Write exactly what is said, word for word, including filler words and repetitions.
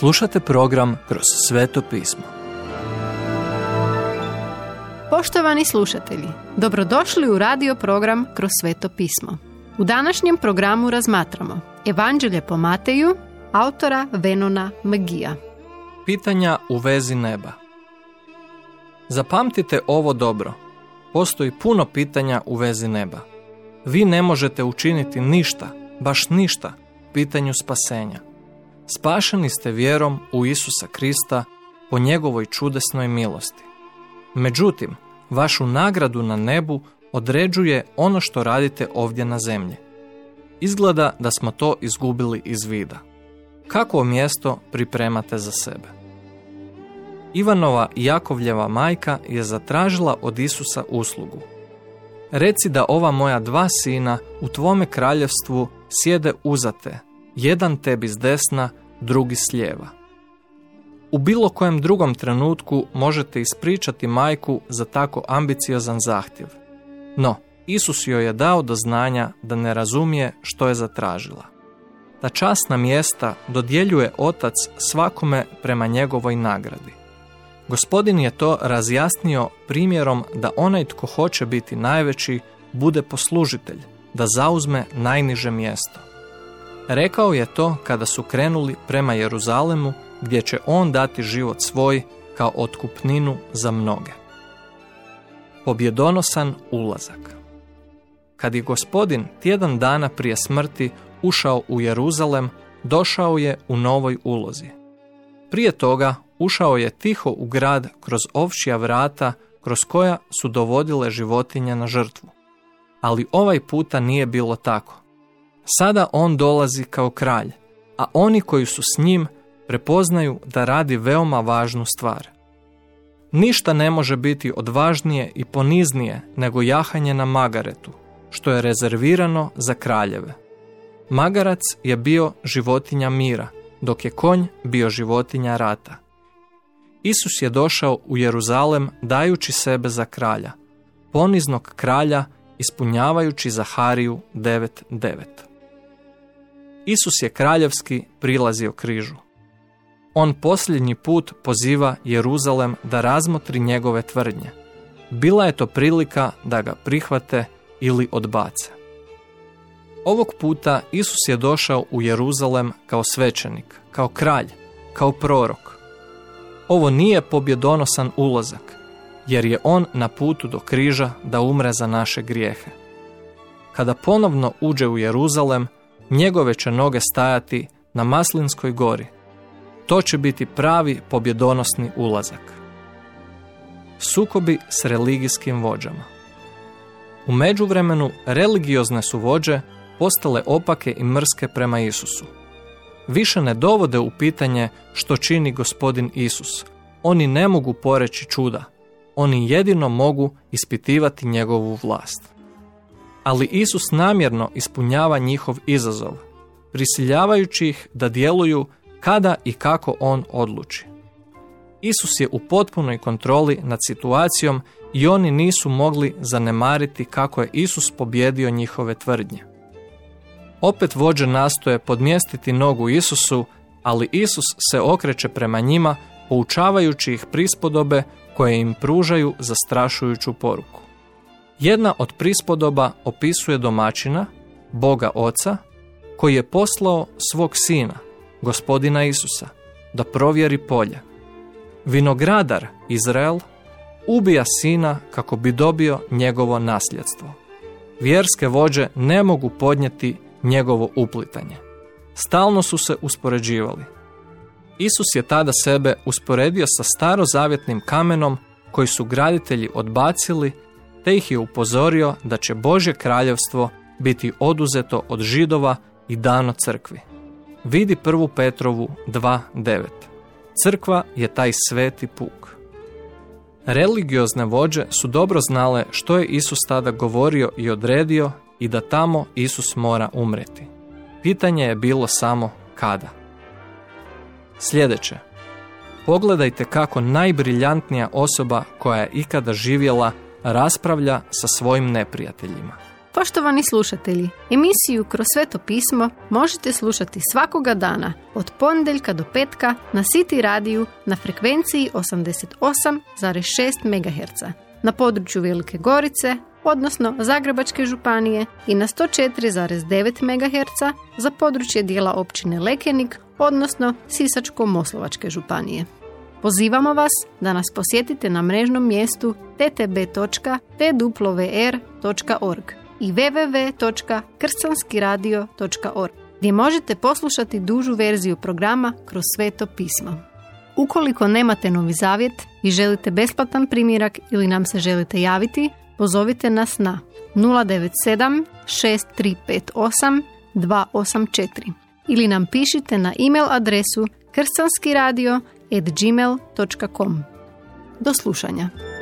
Slušate program Kroz Sveto pismo. Poštovani slušatelji, dobrodošli u radio program Kroz Sveto pismo. U današnjem programu razmatramo Evanđelje po Mateju, autora Venona Magija. Pitanja u vezi neba. Zapamtite ovo dobro. Postoji puno pitanja u vezi neba. Vi ne možete učiniti ništa, baš ništa, pitanju spasenja. Spašeni ste vjerom u Isusa Krista po njegovoj čudesnoj milosti. Međutim, vašu nagradu na nebu određuje ono što radite ovdje na zemlji. Izgleda da smo to izgubili iz vida. Kakvo mjesto pripremate za sebe? Ivanova Jakovljeva majka je zatražila od Isusa uslugu. Reci da ova moja dva sina u tvome kraljevstvu sjede uza te, jedan tebi s desna, drugi s lijeva. U bilo kojem drugom trenutku možete ispričati majku za tako ambiciozan zahtjev. No, Isus joj je dao do znanja da ne razumije što je zatražila. Ta časna mjesta dodjeljuje Otac svakome prema njegovoj nagradi. Gospodin je to razjasnio primjerom da onaj tko hoće biti najveći bude poslužitelj, da zauzme najniže mjesto. Rekao je to kada su krenuli prema Jeruzalemu, gdje će on dati život svoj kao otkupninu za mnoge. Pobjedonosan ulazak. Kad je Gospodin tjedan dana prije smrti ušao u Jeruzalem, došao je u novoj ulozi. Prije toga ušao je tiho u grad kroz ovčja vrata kroz koja su dovodile životinje na žrtvu. Ali ovaj puta nije bilo tako. Sada on dolazi kao kralj, a oni koji su s njim prepoznaju da radi veoma važnu stvar. Ništa ne može biti odvažnije i poniznije nego jahanje na magaretu, što je rezervirano za kraljeve. Magarac je bio životinja mira, dok je konj bio životinja rata. Isus je došao u Jeruzalem dajući sebe za kralja, poniznog kralja ispunjavajući Zahariju devet devet. Isus je kraljevski prilazio križu. On posljednji put poziva Jeruzalem da razmotri njegove tvrdnje. Bila je to prilika da ga prihvate ili odbace. Ovog puta Isus je došao u Jeruzalem kao svećenik, kao kralj, kao prorok. Ovo nije pobjedonosan ulazak, jer je on na putu do križa da umre za naše grijehe. Kada ponovno uđe u Jeruzalem, njegove će noge stajati na Maslinskoj gori. To će biti pravi pobjedonosni ulazak. Sukobi s religijskim vođama. U međuvremenu religiozne su vođe postale opake i mrske prema Isusu. Više ne dovode u pitanje što čini Gospodin Isus. Oni ne mogu poreći čuda. Oni jedino mogu ispitivati njegovu vlast. Ali Isus namjerno ispunjava njihov izazov, prisiljavajući ih da djeluju kada i kako on odluči. Isus je u potpunoj kontroli nad situacijom i oni nisu mogli zanemariti kako je Isus pobjedio njihove tvrdnje. Opet vođe nastoje podmjestiti nogu Isusu, ali Isus se okreće prema njima, poučavajući ih prispodobe koje im pružaju zastrašujuću poruku. Jedna od prispodoba opisuje domaćina, Boga Oca, koji je poslao svog sina, Gospodina Isusa, da provjeri polje. Vinogradar Izrael ubija sina kako bi dobio njegovo nasljedstvo. Vjerske vođe ne mogu podnijeti njegovo uplitanje. Stalno su se uspoređivali. Isus je tada sebe usporedio sa starozavjetnim kamenom koji su graditelji odbacili, te ih je upozorio da će Božje kraljevstvo biti oduzeto od Židova i dano crkvi. Vidi prvu Petrovu dva devet. Crkva je taj sveti puk. Religiozne vođe su dobro znale što je Isus tada govorio i odredio i da tamo Isus mora umreti. Pitanje je bilo samo kada. Sljedeće. Pogledajte kako najbriljantnija osoba koja je ikada živjela raspravlja sa svojim neprijateljima. Poštovani slušatelji, emisiju Kroz Sveto pismo možete slušati svakoga dana od ponedjeljka do petka na City radiju na frekvenciji osamdeset osam zarez šest megaherca na području Velike Gorice, odnosno Zagrebačke županije i na sto četiri zarez devet megaherca za područje dijela općine Lekenik, odnosno Sisačko-Moslovačke županije. Pozivamo vas da nas posjetite na mrežnom mjestu t t b točka t w r točka org i w w w točka kršćanski radio točka org gdje možete poslušati dužu verziju programa Kroz Sveto pismo. Ukoliko nemate Novi Zavjet i želite besplatan primjerak ili nam se želite javiti, pozovite nas na nula devet sedam šest tri pet osam dva osam četiri ili nam pišite na e-mail adresu kršćanskiradio at gmail točka com. Do slušanja.